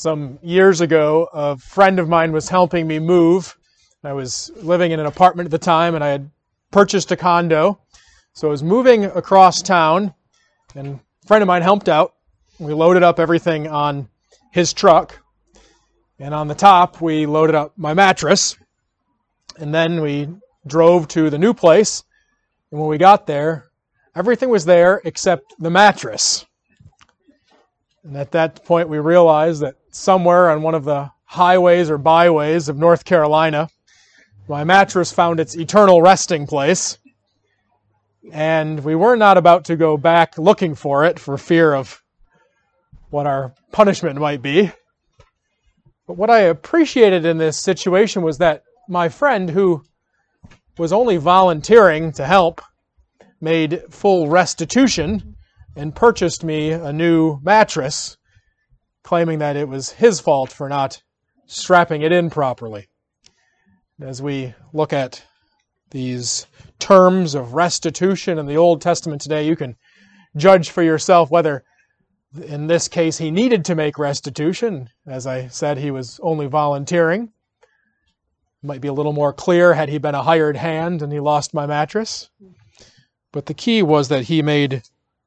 some years ago, a friend of mine was helping me move. I was living in an apartment at the time, and I had purchased a condo. So I was moving across town, and a friend of mine helped out. We loaded up everything on his truck, and on the top, we loaded up my mattress. And then we drove to the new place, and when we got there, everything was there except the mattress. And at that point, we realized that somewhere on one of the highways or byways of North Carolina, my mattress found its eternal resting place, and we were not about to go back looking for it for fear of what our punishment might be. But what I appreciated in this situation was that my friend, who was only volunteering to help, made full restitution and purchased me a new mattress, claiming that it was his fault for not strapping it in properly. As we look at these terms of restitution in the Old Testament today, you can judge for yourself whether, in this case, he needed to make restitution. As I said, he was only volunteering. It might be a little more clear had he been a hired hand and he lost my mattress. But the key was that he made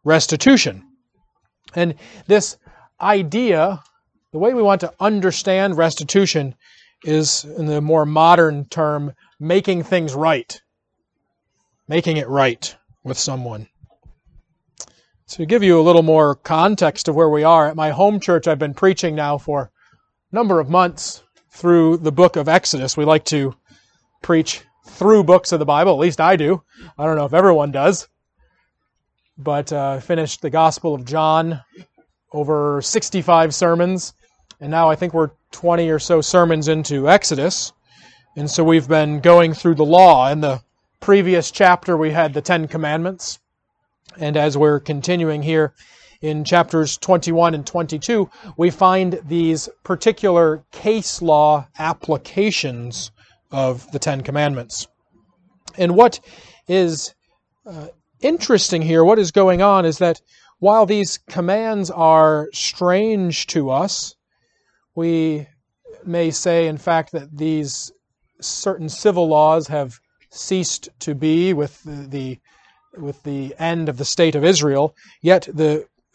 restitution. And this idea, the way we want to understand restitution, is in the more modern term, making things right. Making it right with someone. So to give you a little more context of where we are, at my home church I've been preaching now for a number of months through the book of Exodus. We like to preach through books of the Bible, at least I do. I don't know if everyone does. But I finished the Gospel of John over 65 sermons, and now I think we're 20 or so sermons into Exodus. And so we've been going through the law. In the previous chapter, we had the Ten Commandments. And as we're continuing here in chapters 21 and 22, we find these particular case law applications of the Ten Commandments. And what is interesting here, what is going on, is that while these commands are strange to us, we may say, in fact, that these certain civil laws have ceased to be with the end of the state of Israel, yet,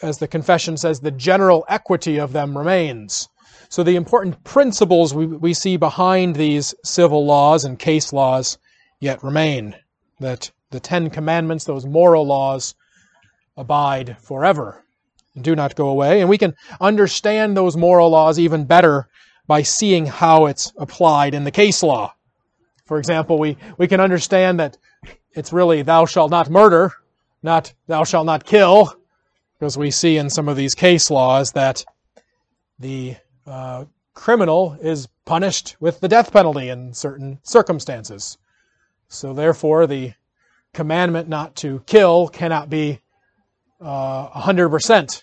as the confession says, the general equity of them remains. So the important principles we see behind these civil laws and case laws yet remain, that the Ten Commandments, those moral laws, abide forever and do not go away. And we can understand those moral laws even better by seeing how it's applied in the case law. For example, we can understand that it's really thou shalt not murder, not thou shalt not kill, because we see in some of these case laws that the criminal is punished with the death penalty in certain circumstances. So therefore, the commandment not to kill cannot be 100%,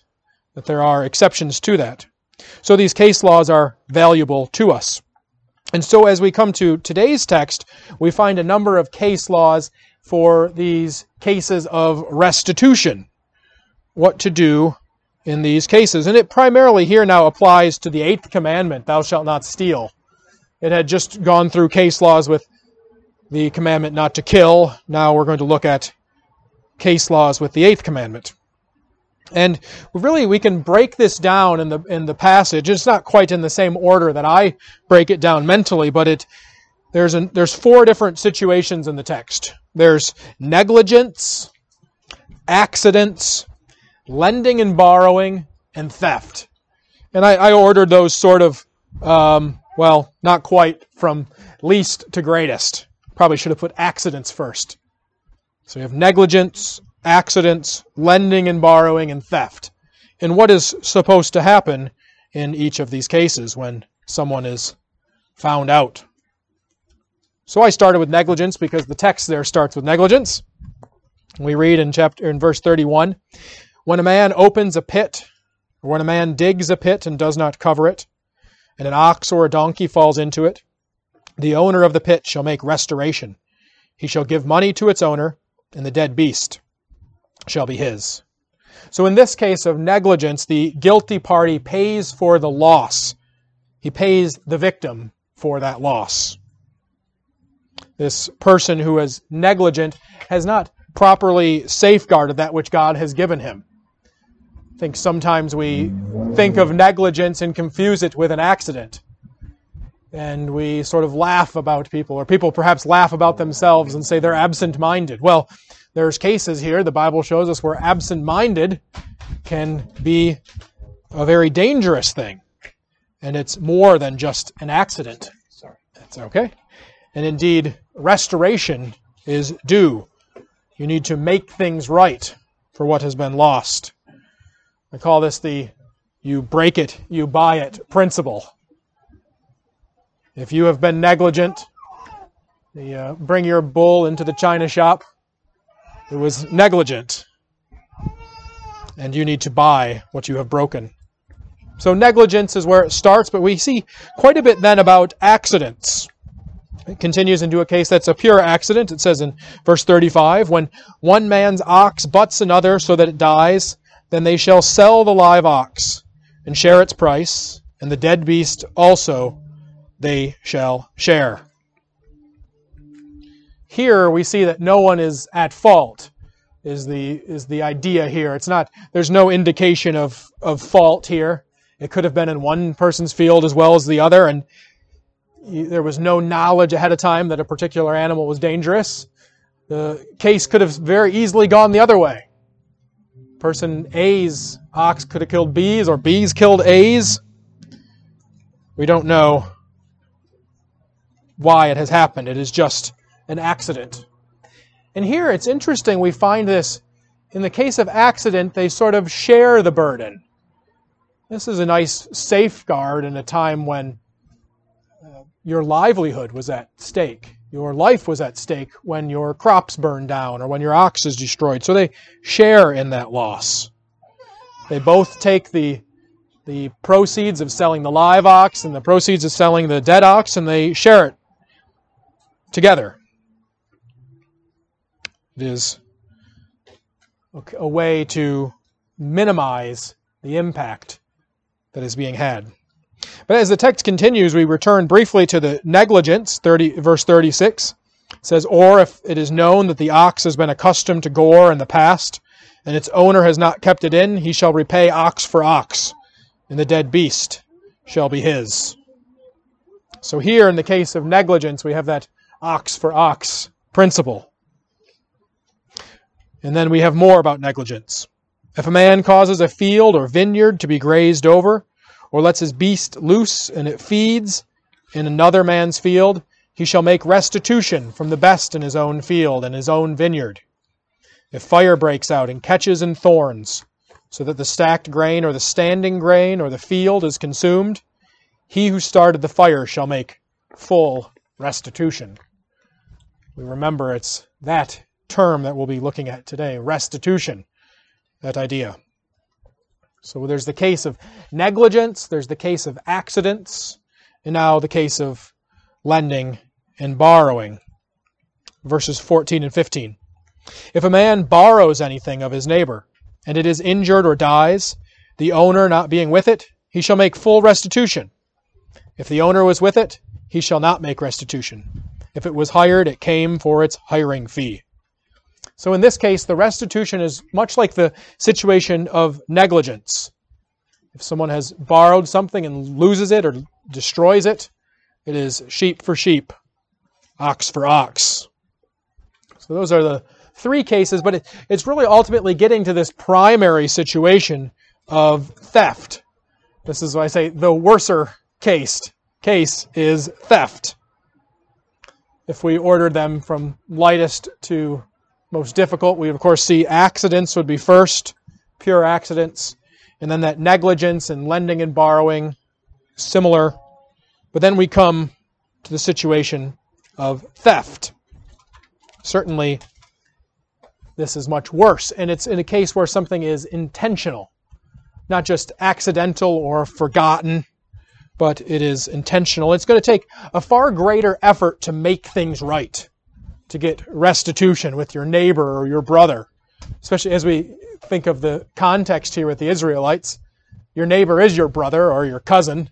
that there are exceptions to that. So these case laws are valuable to us. And so as we come to today's text, we find a number of case laws for these cases of restitution, what to do in these cases. And it primarily here now applies to the Eighth Commandment, thou shalt not steal. It had just gone through case laws with the commandment not to kill. Now we're going to look at case laws with the Eighth Commandment. And really, we can break this down in the passage. It's not quite in the same order that I break it down mentally, but there's four different situations in the text. There's negligence, accidents, lending and borrowing, and theft. And I ordered those sort of, not quite from least to greatest. Probably should have put accidents first. So we have negligence, accidents, lending and borrowing, and theft. And what is supposed to happen in each of these cases when someone is found out? So I started with negligence because the text there starts with negligence. We read in verse 31, when a man opens a pit, or when a man digs a pit and does not cover it, and an ox or a donkey falls into it, the owner of the pit shall make restoration. He shall give money to its owner, and the dead beast shall be his. So in this case of negligence, the guilty party pays for the loss He pays the victim for that loss. This person who is negligent has not properly safeguarded that which God has given him. I think sometimes we think of negligence and confuse it with an accident. And we sort of laugh about people, or people perhaps laugh about themselves and say they're absent-minded. Well, there's cases here, the Bible shows us, where absent-minded can be a very dangerous thing. And it's more than just an accident. Sorry. That's okay. And indeed, restoration is due. You need to make things right for what has been lost. I call this the you break it, you buy it principle. If you have been negligent, bring your bull into the china shop. It was negligent. And you need to buy what you have broken. So negligence is where it starts, but we see quite a bit then about accidents. It continues into a case that's a pure accident. It says in verse 35, when one man's ox butts another so that it dies, then they shall sell the live ox and share its price, and the dead beast also they shall share. Here we see that no one is at fault, is the idea here. It's not, there's no indication of fault here. It could have been in one person's field as well as the other, and there was no knowledge ahead of time that a particular animal was dangerous. The case could have very easily gone the other way. Person A's ox could have killed B's, or B's killed A's. We don't know why it has happened. It is just an accident. And here it's interesting, we find this, in the case of accident, they sort of share the burden. This is a nice safeguard in a time when your livelihood was at stake. Your life was at stake when your crops burned down or when your ox is destroyed. So they share in that loss. They both take the proceeds of selling the live ox and the proceeds of selling the dead ox, and they share it together. It is a way to minimize the impact that is being had. But as the text continues, we return briefly to the negligence, verse 36. It says, or if it is known that the ox has been accustomed to gore in the past, and its owner has not kept it in, he shall repay ox for ox, and the dead beast shall be his. So here in the case of negligence, we have that ox for ox principle. And then we have more about negligence. If a man causes a field or vineyard to be grazed over, or lets his beast loose, and it feeds in another man's field, he shall make restitution from the best in his own field and his own vineyard. If fire breaks out and catches in thorns, so that the stacked grain or the standing grain or the field is consumed, he who started the fire shall make full restitution. We remember it's that term that we'll be looking at today, restitution, that idea. So there's the case of negligence, there's the case of accidents, and now the case of lending and borrowing. Verses 14 and 15. If a man borrows anything of his neighbor, and it is injured or dies, the owner not being with it, he shall make full restitution. If the owner was with it, he shall not make restitution. If it was hired, it came for its hiring fee. So in this case, the restitution is much like the situation of negligence. If someone has borrowed something and loses it or destroys it, it is sheep for sheep, ox for ox. So those are the three cases, but it's really ultimately getting to this primary situation of theft. This is why I say the worser case is theft. If we ordered them from lightest to most difficult, we of course see accidents would be first, pure accidents, and then that negligence and lending and borrowing, similar. But then we come to the situation of theft. Certainly, this is much worse, and it's in a case where something is intentional, not just accidental or forgotten, but it is intentional. It's going to take a far greater effort to make things right, to get restitution with your neighbor or your brother, especially as we think of the context here with the Israelites. Your neighbor is your brother or your cousin,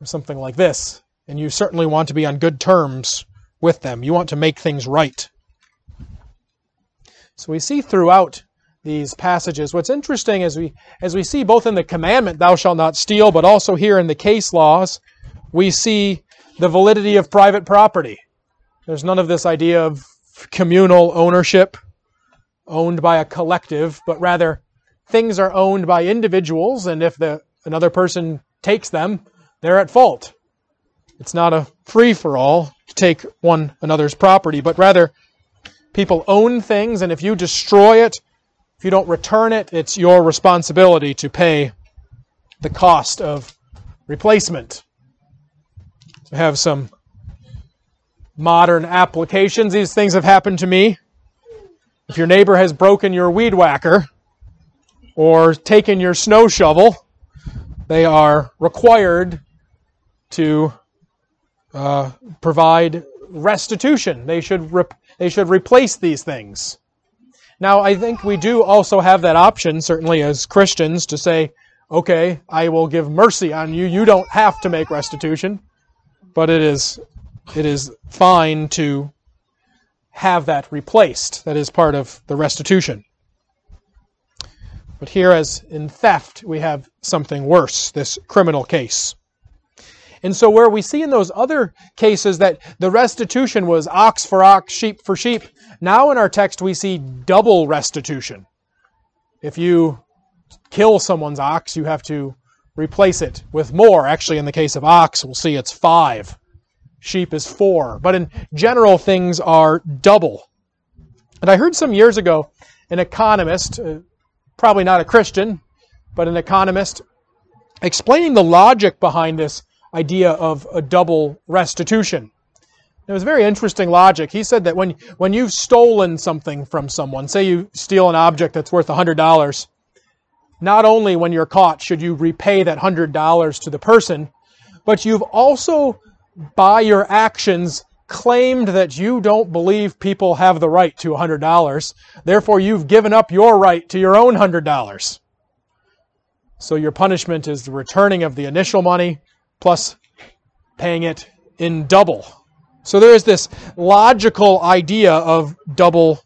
or something like this, and you certainly want to be on good terms with them. You want to make things right. So we see throughout these passages, what's interesting is as we see both in the commandment, thou shalt not steal, but also here in the case laws, we see the validity of private property. There's none of this idea of communal ownership, owned by a collective, but rather things are owned by individuals, and if another person takes them, they're at fault. It's not a free-for-all to take one another's property, but rather people own things, and if you destroy it, if you don't return it, it's your responsibility to pay the cost of replacement. We have some modern applications. These things have happened to me. If your neighbor has broken your weed whacker or taken your snow shovel, they are required to provide restitution. They should replace these things. Now, I think we do also have that option, certainly as Christians, to say, okay, I will give mercy on you. You don't have to make restitution. But it is fine to have that replaced. That is part of the restitution. But here, as in theft, we have something worse, this criminal case. And so where we see in those other cases that the restitution was ox for ox, sheep for sheep, now in our text we see double restitution. If you kill someone's ox, you have to replace it with more. Actually, in the case of ox, we'll see it's 5. Sheep is 4. But in general, things are double. And I heard some years ago an economist, probably not a Christian, but an economist, explaining the logic behind this idea of a double restitution. It was very interesting logic. He said that when you've stolen something from someone, say you steal an object that's worth $100, not only when you're caught should you repay that $100 to the person, but you've also, by your actions, claimed that you don't believe people have the right to $100. Therefore, you've given up your right to your own $100. So your punishment is the returning of the initial money plus paying it in double. So there is this logical idea of double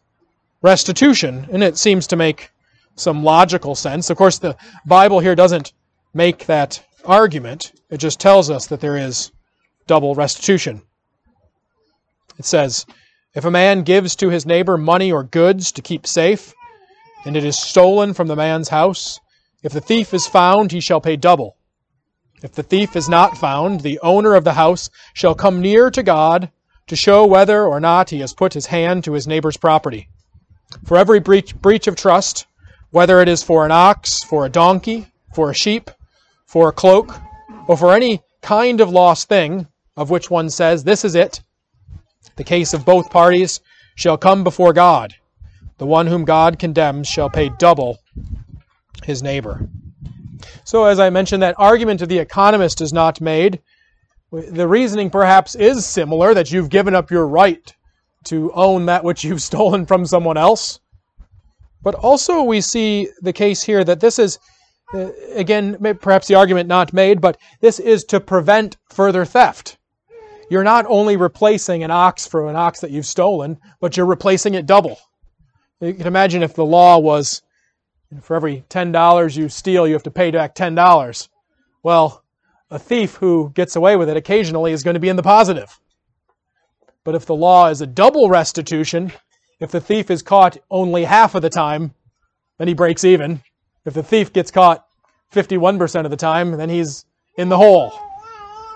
restitution, and it seems to make some logical sense. Of course, the Bible here doesn't make that argument. It just tells us that there is double restitution. It says, if a man gives to his neighbor money or goods to keep safe, and it is stolen from the man's house, if the thief is found, he shall pay double. If the thief is not found, the owner of the house shall come near to God to show whether or not he has put his hand to his neighbor's property. For every breach of trust, whether it is for an ox, for a donkey, for a sheep, for a cloak, or for any kind of lost thing, of which one says, this is it, the case of both parties shall come before God. The one whom God condemns shall pay double his neighbor. So as I mentioned, that argument of the economist is not made. The reasoning perhaps is similar, that you've given up your right to own that which you've stolen from someone else. But also we see the case here that this is, again, perhaps the argument not made, but this is to prevent further theft. You're not only replacing an ox for an ox that you've stolen, but you're replacing it double. You can imagine if the law was, for every $10 you steal, you have to pay back $10. Well, a thief who gets away with it occasionally is going to be in the positive. But if the law is a double restitution, if the thief is caught only half of the time, then he breaks even. If the thief gets caught 51% of the time, then he's in the hole.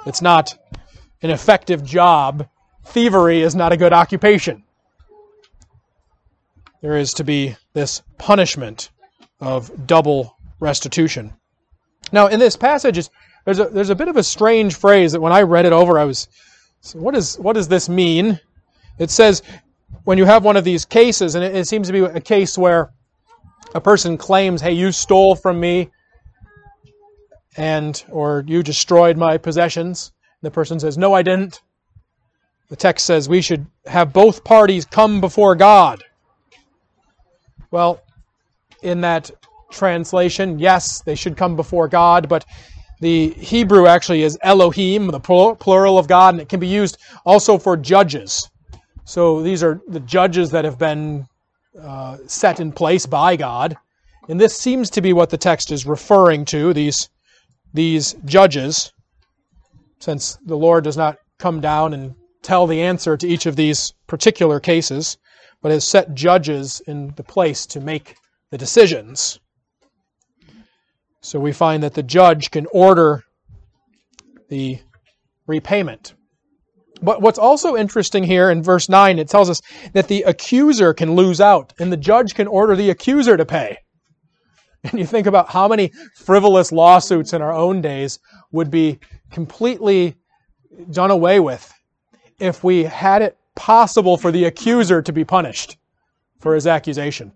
It's not an effective job. Thievery is not a good occupation. There is to be this punishment of double restitution. Now, in this passage, there's a bit of a strange phrase that when I read it over, I was, so what does this mean? It says, when you have one of these cases, and it seems to be a case where a person claims, hey, you stole from me, and or you destroyed my possessions. The person says, no, I didn't. The text says we should have both parties come before God. Well, in that translation, yes, they should come before God, but The Hebrew actually is Elohim, the plural of God, and it can be used also for judges. So these are the judges that have been set in place by God. And this seems to be what the text is referring to, these judges, since the Lord does not come down and tell the answer to each of these particular cases, but has set judges in the place to make the decisions. So we find that the judge can order the repayment. But what's also interesting here in verse 9, it tells us that the accuser can lose out, and the judge can order the accuser to pay. And you think about how many frivolous lawsuits in our own days would be completely done away with if we had it possible for the accuser to be punished for his accusation.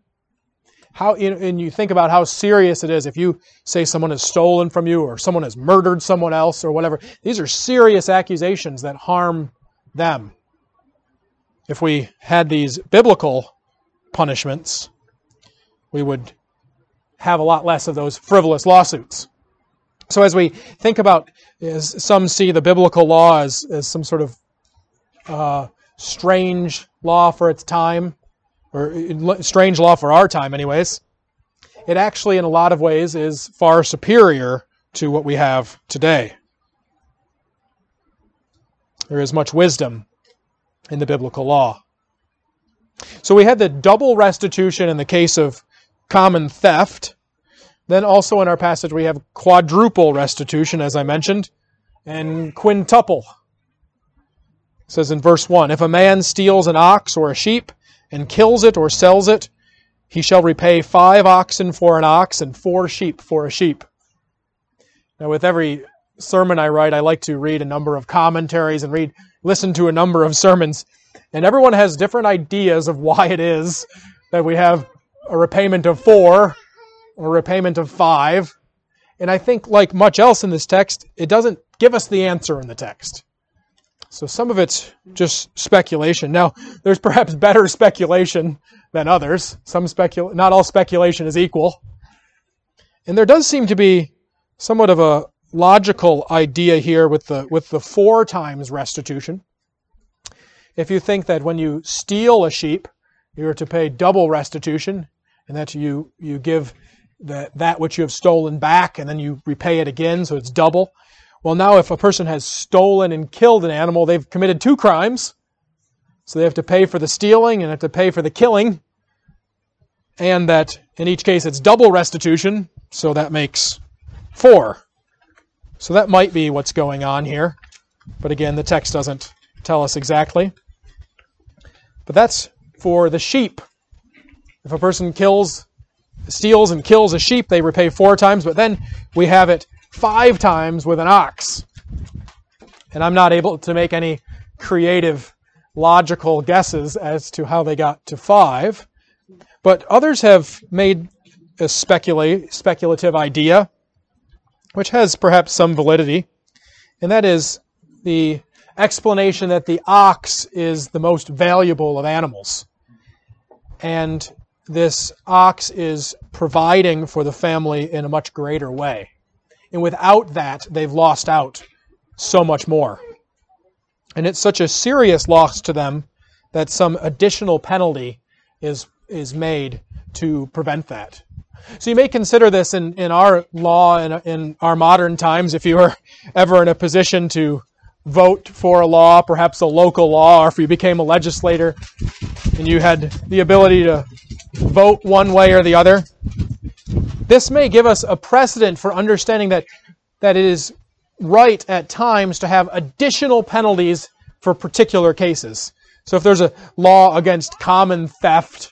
And you think about how serious it is if you say someone has stolen from you or someone has murdered someone else or whatever. These are serious accusations that harm them. If we had these biblical punishments, we would have a lot less of those frivolous lawsuits. So as we think about, as some see the biblical law as some sort of strange law for its time, or strange law for our time anyways, it actually in a lot of ways is far superior to what we have today. There is much wisdom in the biblical law. So we had the double restitution in the case of common theft. Then also in our passage we have quadruple restitution, as I mentioned, and quintuple. It says in verse 1, if a man steals an ox or a sheep, and kills it or sells it, he shall repay 5 oxen for an ox and 4 sheep for a sheep. Now with every sermon I write, I like to read a number of commentaries and listen to a number of sermons. And everyone has different ideas of why it is that we have a repayment of 4 or a repayment of 5. And I think like much else in this text, it doesn't give us the answer in the text. So some of it's just speculation. Now, there's perhaps better speculation than others. Not all speculation is equal. And there does seem to be somewhat of a logical idea here with the 4 times restitution. If you think that when you steal a sheep, you are to pay double restitution, and that you give that which you have stolen back, and then you repay it again, so it's double. Well, now if a person has stolen and killed an animal, they've committed 2 crimes. So they have to pay for the stealing and have to pay for the killing. And that in each case it's double restitution, so that makes 4. So that might be what's going on here. But again, the text doesn't tell us exactly. But that's for the sheep. If a person steals and kills a sheep, they repay 4 times, but then we have it 5 times with an ox. And I'm not able to make any creative, logical guesses as to how they got to 5. But others have made a speculative idea, which has perhaps some validity. And that is the explanation that the ox is the most valuable of animals. And this ox is providing for the family in a much greater way. And without that, they've lost out so much more. And it's such a serious loss to them that some additional penalty is made to prevent that. So you may consider this in our law, in our modern times, if you were ever in a position to vote for a law, perhaps a local law, or if you became a legislator and you had the ability to vote one way or the other. This may give us a precedent for understanding that it is right at times to have additional penalties for particular cases. So if there's a law against common theft,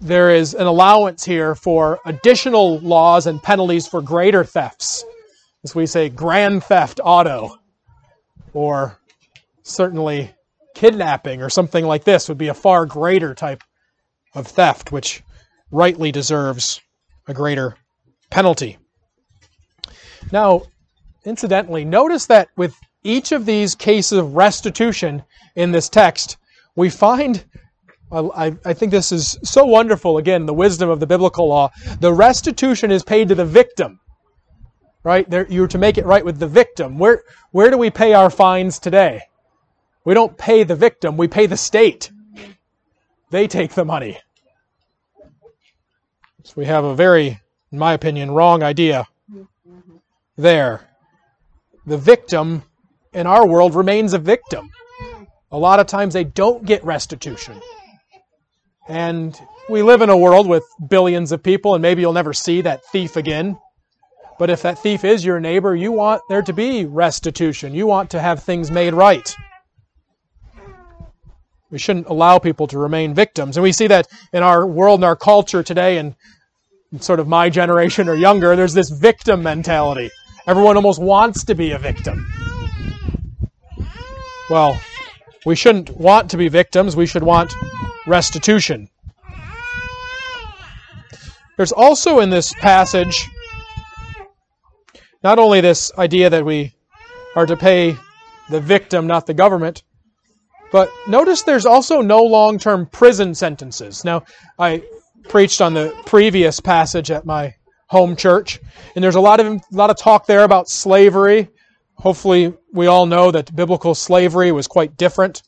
there is an allowance here for additional laws and penalties for greater thefts. As we say, grand theft auto, or certainly kidnapping or something like this would be a far greater type of theft, which rightly deserves a greater penalty. Now, incidentally, notice that with each of these cases of restitution in this text, we find, I think this is so wonderful, again, the wisdom of the biblical law, the restitution is paid to the victim. right? You're to make it right with the victim. Where do we pay our fines today? We don't pay the victim. We pay the state. They take the money. So we have a very, in my opinion, wrong idea there. The victim in our world remains a victim. A lot of times they don't get restitution. And we live in a world with billions of people, and maybe you'll never see that thief again. But if that thief is your neighbor, you want there to be restitution. You want to have things made right. We shouldn't allow people to remain victims. And we see that in our world and our culture today, and sort of my generation or younger, there's this victim mentality. Everyone almost wants to be a victim. Well, we shouldn't want to be victims. We should want restitution. There's also in this passage not only this idea that we are to pay the victim, not the government, but notice there's also no long-term prison sentences. Now, I preached on the previous passage at my home church, and there's a lot of talk there about slavery. Hopefully, we all know that biblical slavery was quite different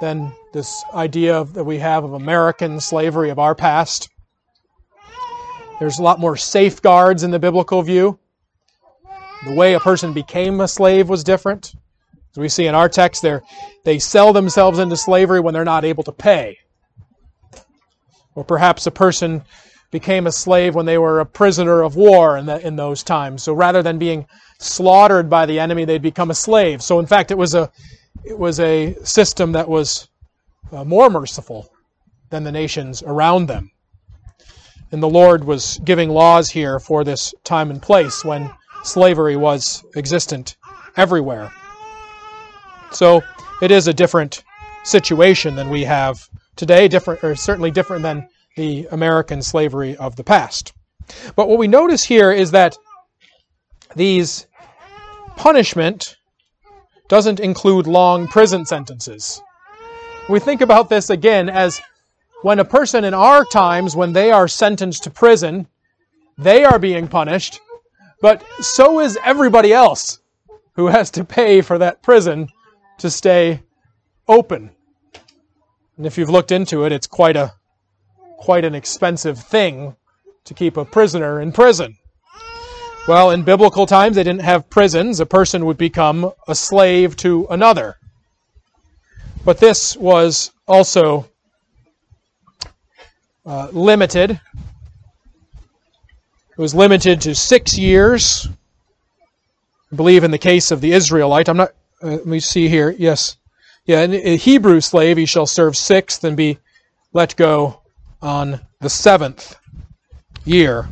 than this idea that we have of American slavery of our past. There's a lot more safeguards in the biblical view. The way a person became a slave was different. As we see in our text there, they sell themselves into slavery when they're not able to pay. Or perhaps a person became a slave when they were a prisoner of war in those times. So rather than being slaughtered by the enemy, they'd become a slave. So in fact, it was a system that was more merciful than the nations around them. And the Lord was giving laws here for this time and place when slavery was existent everywhere. So it is a different situation than we have today, certainly different than the American slavery of the past. But what we notice here is that these punishment doesn't include long prison sentences. We think about this again as when a person in our times, when they are sentenced to prison, they are being punished, but so is everybody else who has to pay for that prison to stay open. And if you've looked into it, it's quite an expensive thing to keep a prisoner in prison. Well, in biblical times, they didn't have prisons. A person would become a slave to another. But this was also limited. It was limited to 6 years. I believe in the case of the Israelite. Let me see here. Yes. Yeah, a Hebrew slave, he shall serve 6th and be let go on the 7th year.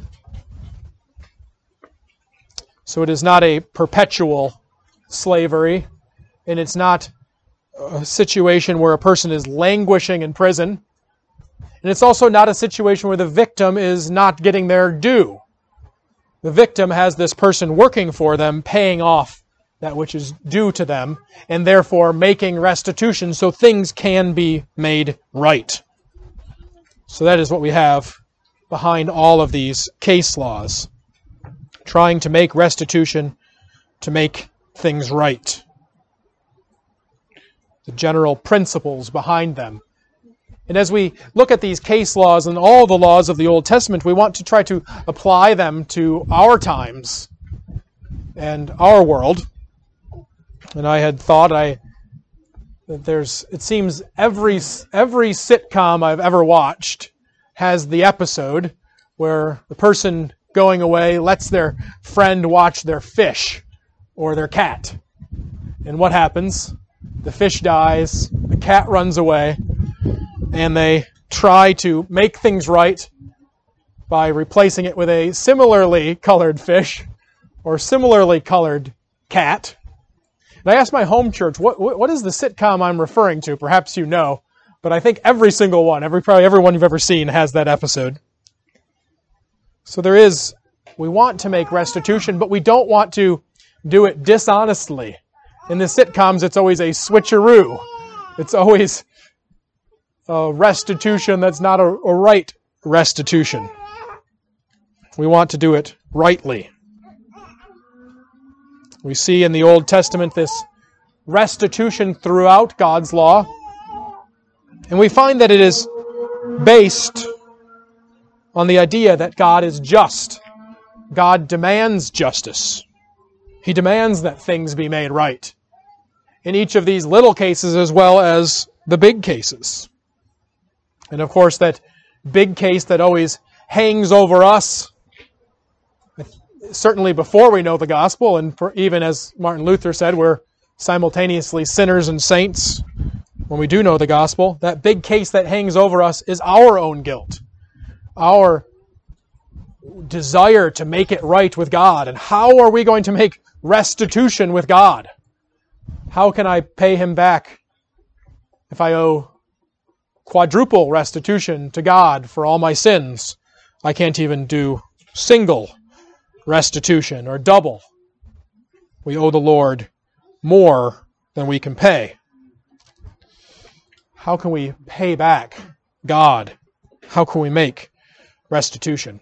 So it is not a perpetual slavery, and it's not a situation where a person is languishing in prison. And it's also not a situation where the victim is not getting their due. The victim has this person working for them, paying off that which is due to them, and therefore making restitution so things can be made right. So that is what we have behind all of these case laws, trying to make restitution to make things right. The general principles behind them. And as we look at these case laws and all the laws of the Old Testament, we want to try to apply them to our times and our world. And I had thought it seems every sitcom I've ever watched has the episode where the person going away lets their friend watch their fish or their cat. And what happens? The fish dies, the cat runs away, and they try to make things right by replacing it with a similarly colored fish or similarly colored cat. And I asked my home church, what is the sitcom I'm referring to? Perhaps you know, but I think every single one, probably every one you've ever seen has that episode. So we want to make restitution, but we don't want to do it dishonestly. In the sitcoms, it's always a switcheroo. It's always a restitution that's not a right restitution. We want to do it rightly. We see in the Old Testament this restitution throughout God's law. And we find that it is based on the idea that God is just. God demands justice. He demands that things be made right, in each of these little cases as well as the big cases. And of course, that big case that always hangs over us, certainly before we know the gospel, and even as Martin Luther said, we're simultaneously sinners and saints when we do know the gospel. That big case that hangs over us is our own guilt, our desire to make it right with God. And how are we going to make restitution with God? How can I pay Him back if I owe quadruple restitution to God for all my sins? I can't even do single restitution or double. We owe the Lord more than we can pay. How can we pay back God? How can we make restitution?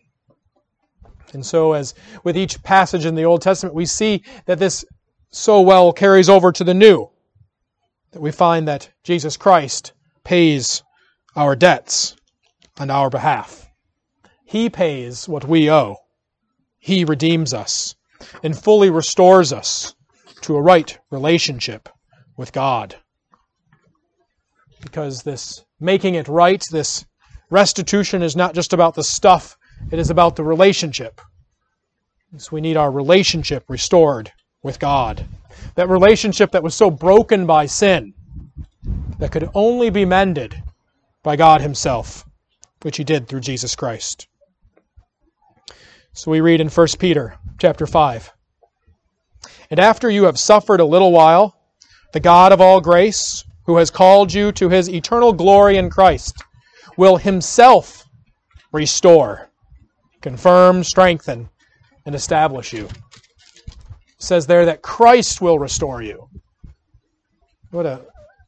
And so, as with each passage in the Old Testament, we see that this so well carries over to the New, that we find that Jesus Christ pays our debts on our behalf. He pays what we owe. He redeems us and fully restores us to a right relationship with God. Because this making it right, this restitution, is not just about the stuff, it is about the relationship. So we need our relationship restored with God. That relationship that was so broken by sin, that could only be mended by God Himself, which He did through Jesus Christ. So we read in 1 Peter chapter 5, "And after you have suffered a little while, the God of all grace, who has called you to His eternal glory in Christ, will Himself restore, confirm, strengthen, and establish you." It says there that Christ will restore you.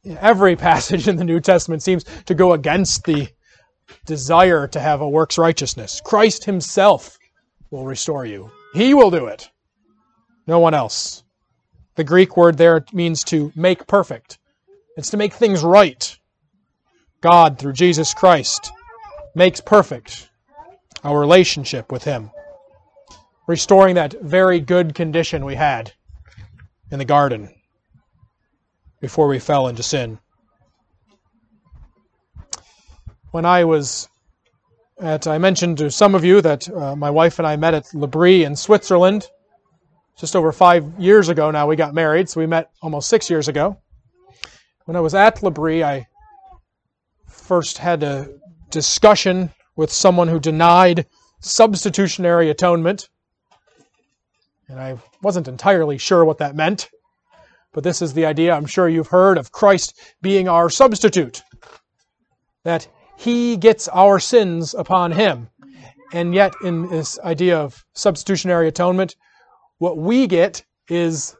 Every passage in the New Testament seems to go against the desire to have a works righteousness. Christ Himself will restore you. He will do it. No one else. The Greek word there means to make perfect. It's to make things right. God, through Jesus Christ, makes perfect our relationship with Him, restoring that very good condition we had in the garden before we fell into sin. When I mentioned to some of you that my wife and I met at Le Brie in Switzerland just over 5 years ago now. We got married, so we met almost 6 years ago. When I was at Le Brie, I first had a discussion with someone who denied substitutionary atonement, and I wasn't entirely sure what that meant. But this is the idea, I'm sure you've heard, of Christ being our substitute, that He gets our sins upon Him. And yet, in this idea of substitutionary atonement, what we get is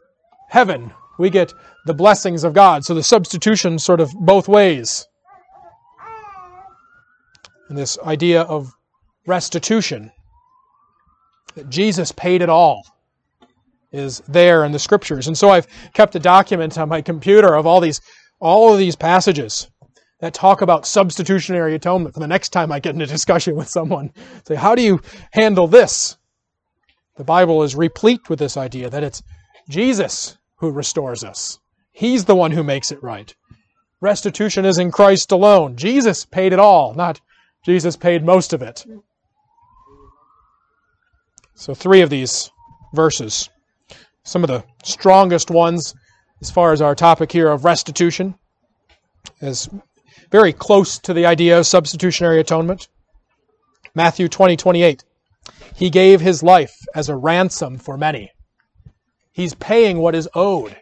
heaven. We get the blessings of God. So the substitution sort of both ways. And this idea of restitution, that Jesus paid it all, is there in the Scriptures. And so I've kept a document on my computer of all of these passages that talk about substitutionary atonement for the next time I get in a discussion with someone. Say, how do you handle this? The Bible is replete with this idea that it's Jesus who restores us. He's the one who makes it right. Restitution is in Christ alone. Jesus paid it all, not Jesus paid most of it. So 3 of these verses, some of the strongest ones as far as our topic here of restitution, is very close to the idea of substitutionary atonement. Matthew 20:28, "He gave His life as a ransom for many." He's paying what is owed.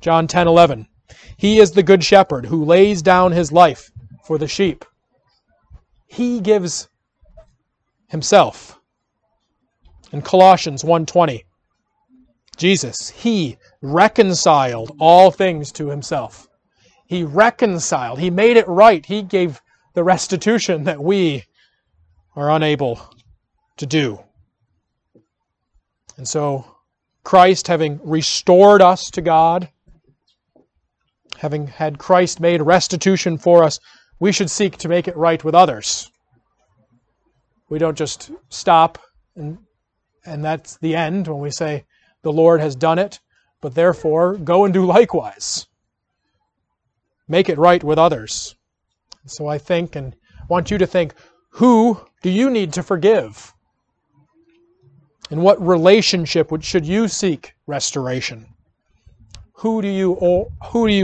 John 10:11, "He is the good shepherd who lays down His life for the sheep." He gives Himself. And Colossians 1:20, Jesus, He reconciled all things to Himself. He reconciled. He made it right. He gave the restitution that we are unable to do. And so Christ having restored us to God, having had Christ made restitution for us, we should seek to make it right with others. We don't just stop and that's the end when we say, the Lord has done it, but therefore go and do likewise. Make it right with others. So I think and want you to think, who do you need to forgive? In what relationship should you seek restoration? Who do you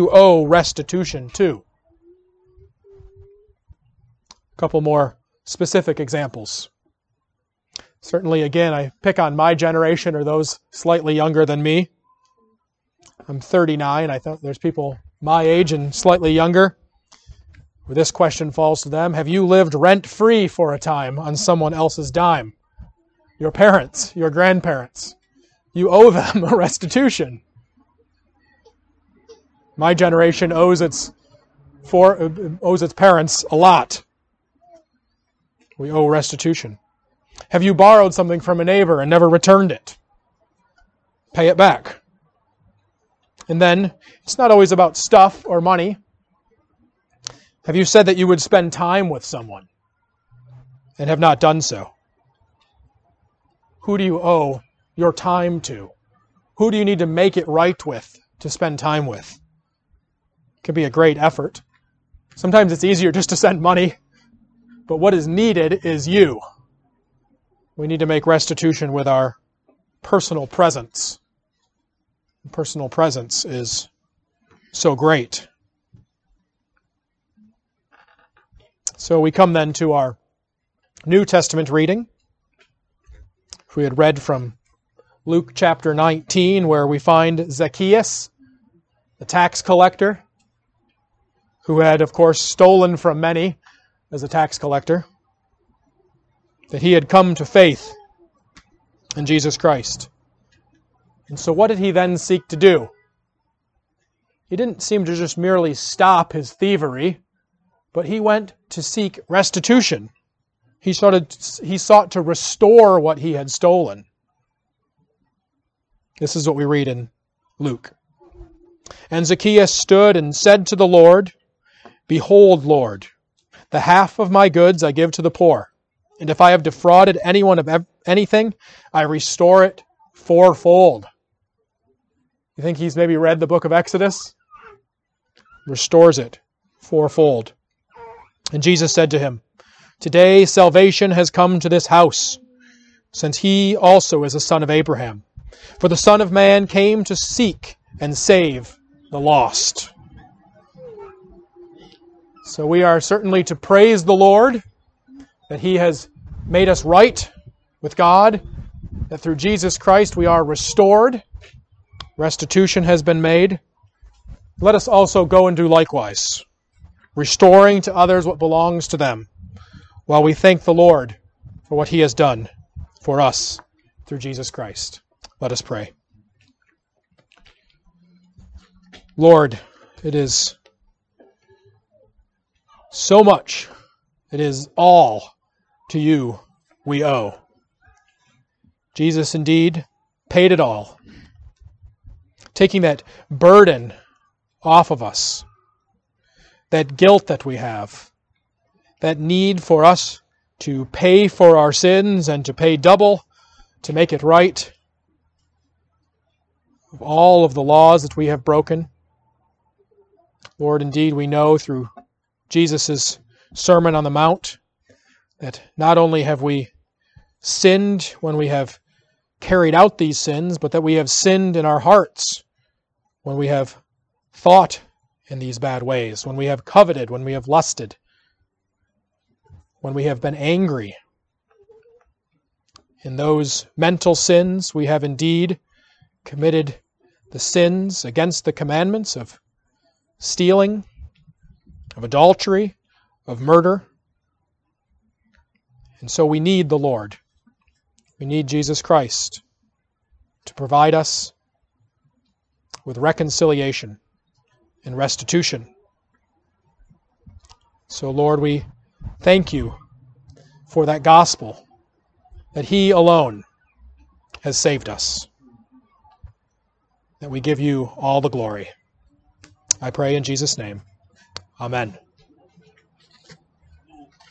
owe restitution to? A couple more specific examples. Certainly, again, I pick on my generation or those slightly younger than me. I'm 39. I thought there's people my age and slightly younger. This question falls to them. Have you lived rent-free for a time on someone else's dime? Your parents, your grandparents. You owe them a restitution. My generation owes its parents a lot. We owe restitution. Have you borrowed something from a neighbor and never returned it? Pay it back. And then, it's not always about stuff or money. Have you said that you would spend time with someone and have not done so? Who do you owe your time to? Who do you need to make it right with, to spend time with? It can be a great effort. Sometimes it's easier just to send money, but what is needed is you. We need to make restitution with our personal presence. Personal presence is so great. So we come then to our New Testament reading. We had read from Luke chapter 19, where we find Zacchaeus, the tax collector, who had, of course, stolen from many as a tax collector, that he had come to faith in Jesus Christ. And so what did he then seek to do? He didn't seem to just merely stop his thievery, but he went to seek restitution. He sought to restore what he had stolen. This is what we read in Luke. And Zacchaeus stood and said to the Lord, Behold, Lord, the half of my goods I give to the poor, and if I have defrauded anyone of anything, I restore it fourfold. You think he's maybe read the book of Exodus? Restores it fourfold. And Jesus said to him, Today salvation has come to this house, since he also is a son of Abraham. For the Son of Man came to seek and save the lost. So we are certainly to praise the Lord that He has made us right with God, that through Jesus Christ we are restored, restitution has been made. Let us also go and do likewise, restoring to others what belongs to them, while we thank the Lord for what He has done for us through Jesus Christ. Let us pray. Lord, it is so much, it is all to You we owe. Jesus indeed paid it all, taking that burden off of us, that guilt that we have, that need for us to pay for our sins and to pay double, to make it right, of all of the laws that we have broken. Lord, indeed we know through Jesus' Sermon on the Mount, that not only have we sinned when we have carried out these sins, but that we have sinned in our hearts when we have thought in these bad ways, when we have coveted, when we have lusted, when we have been angry. In those mental sins, we have indeed committed the sins against the commandments of stealing, of adultery, of murder. And so we need the Lord. We need Jesus Christ to provide us with reconciliation and restitution. So Lord, we thank You for that gospel, that He alone has saved us. that we give you all the glory. I pray in Jesus' name. Amen.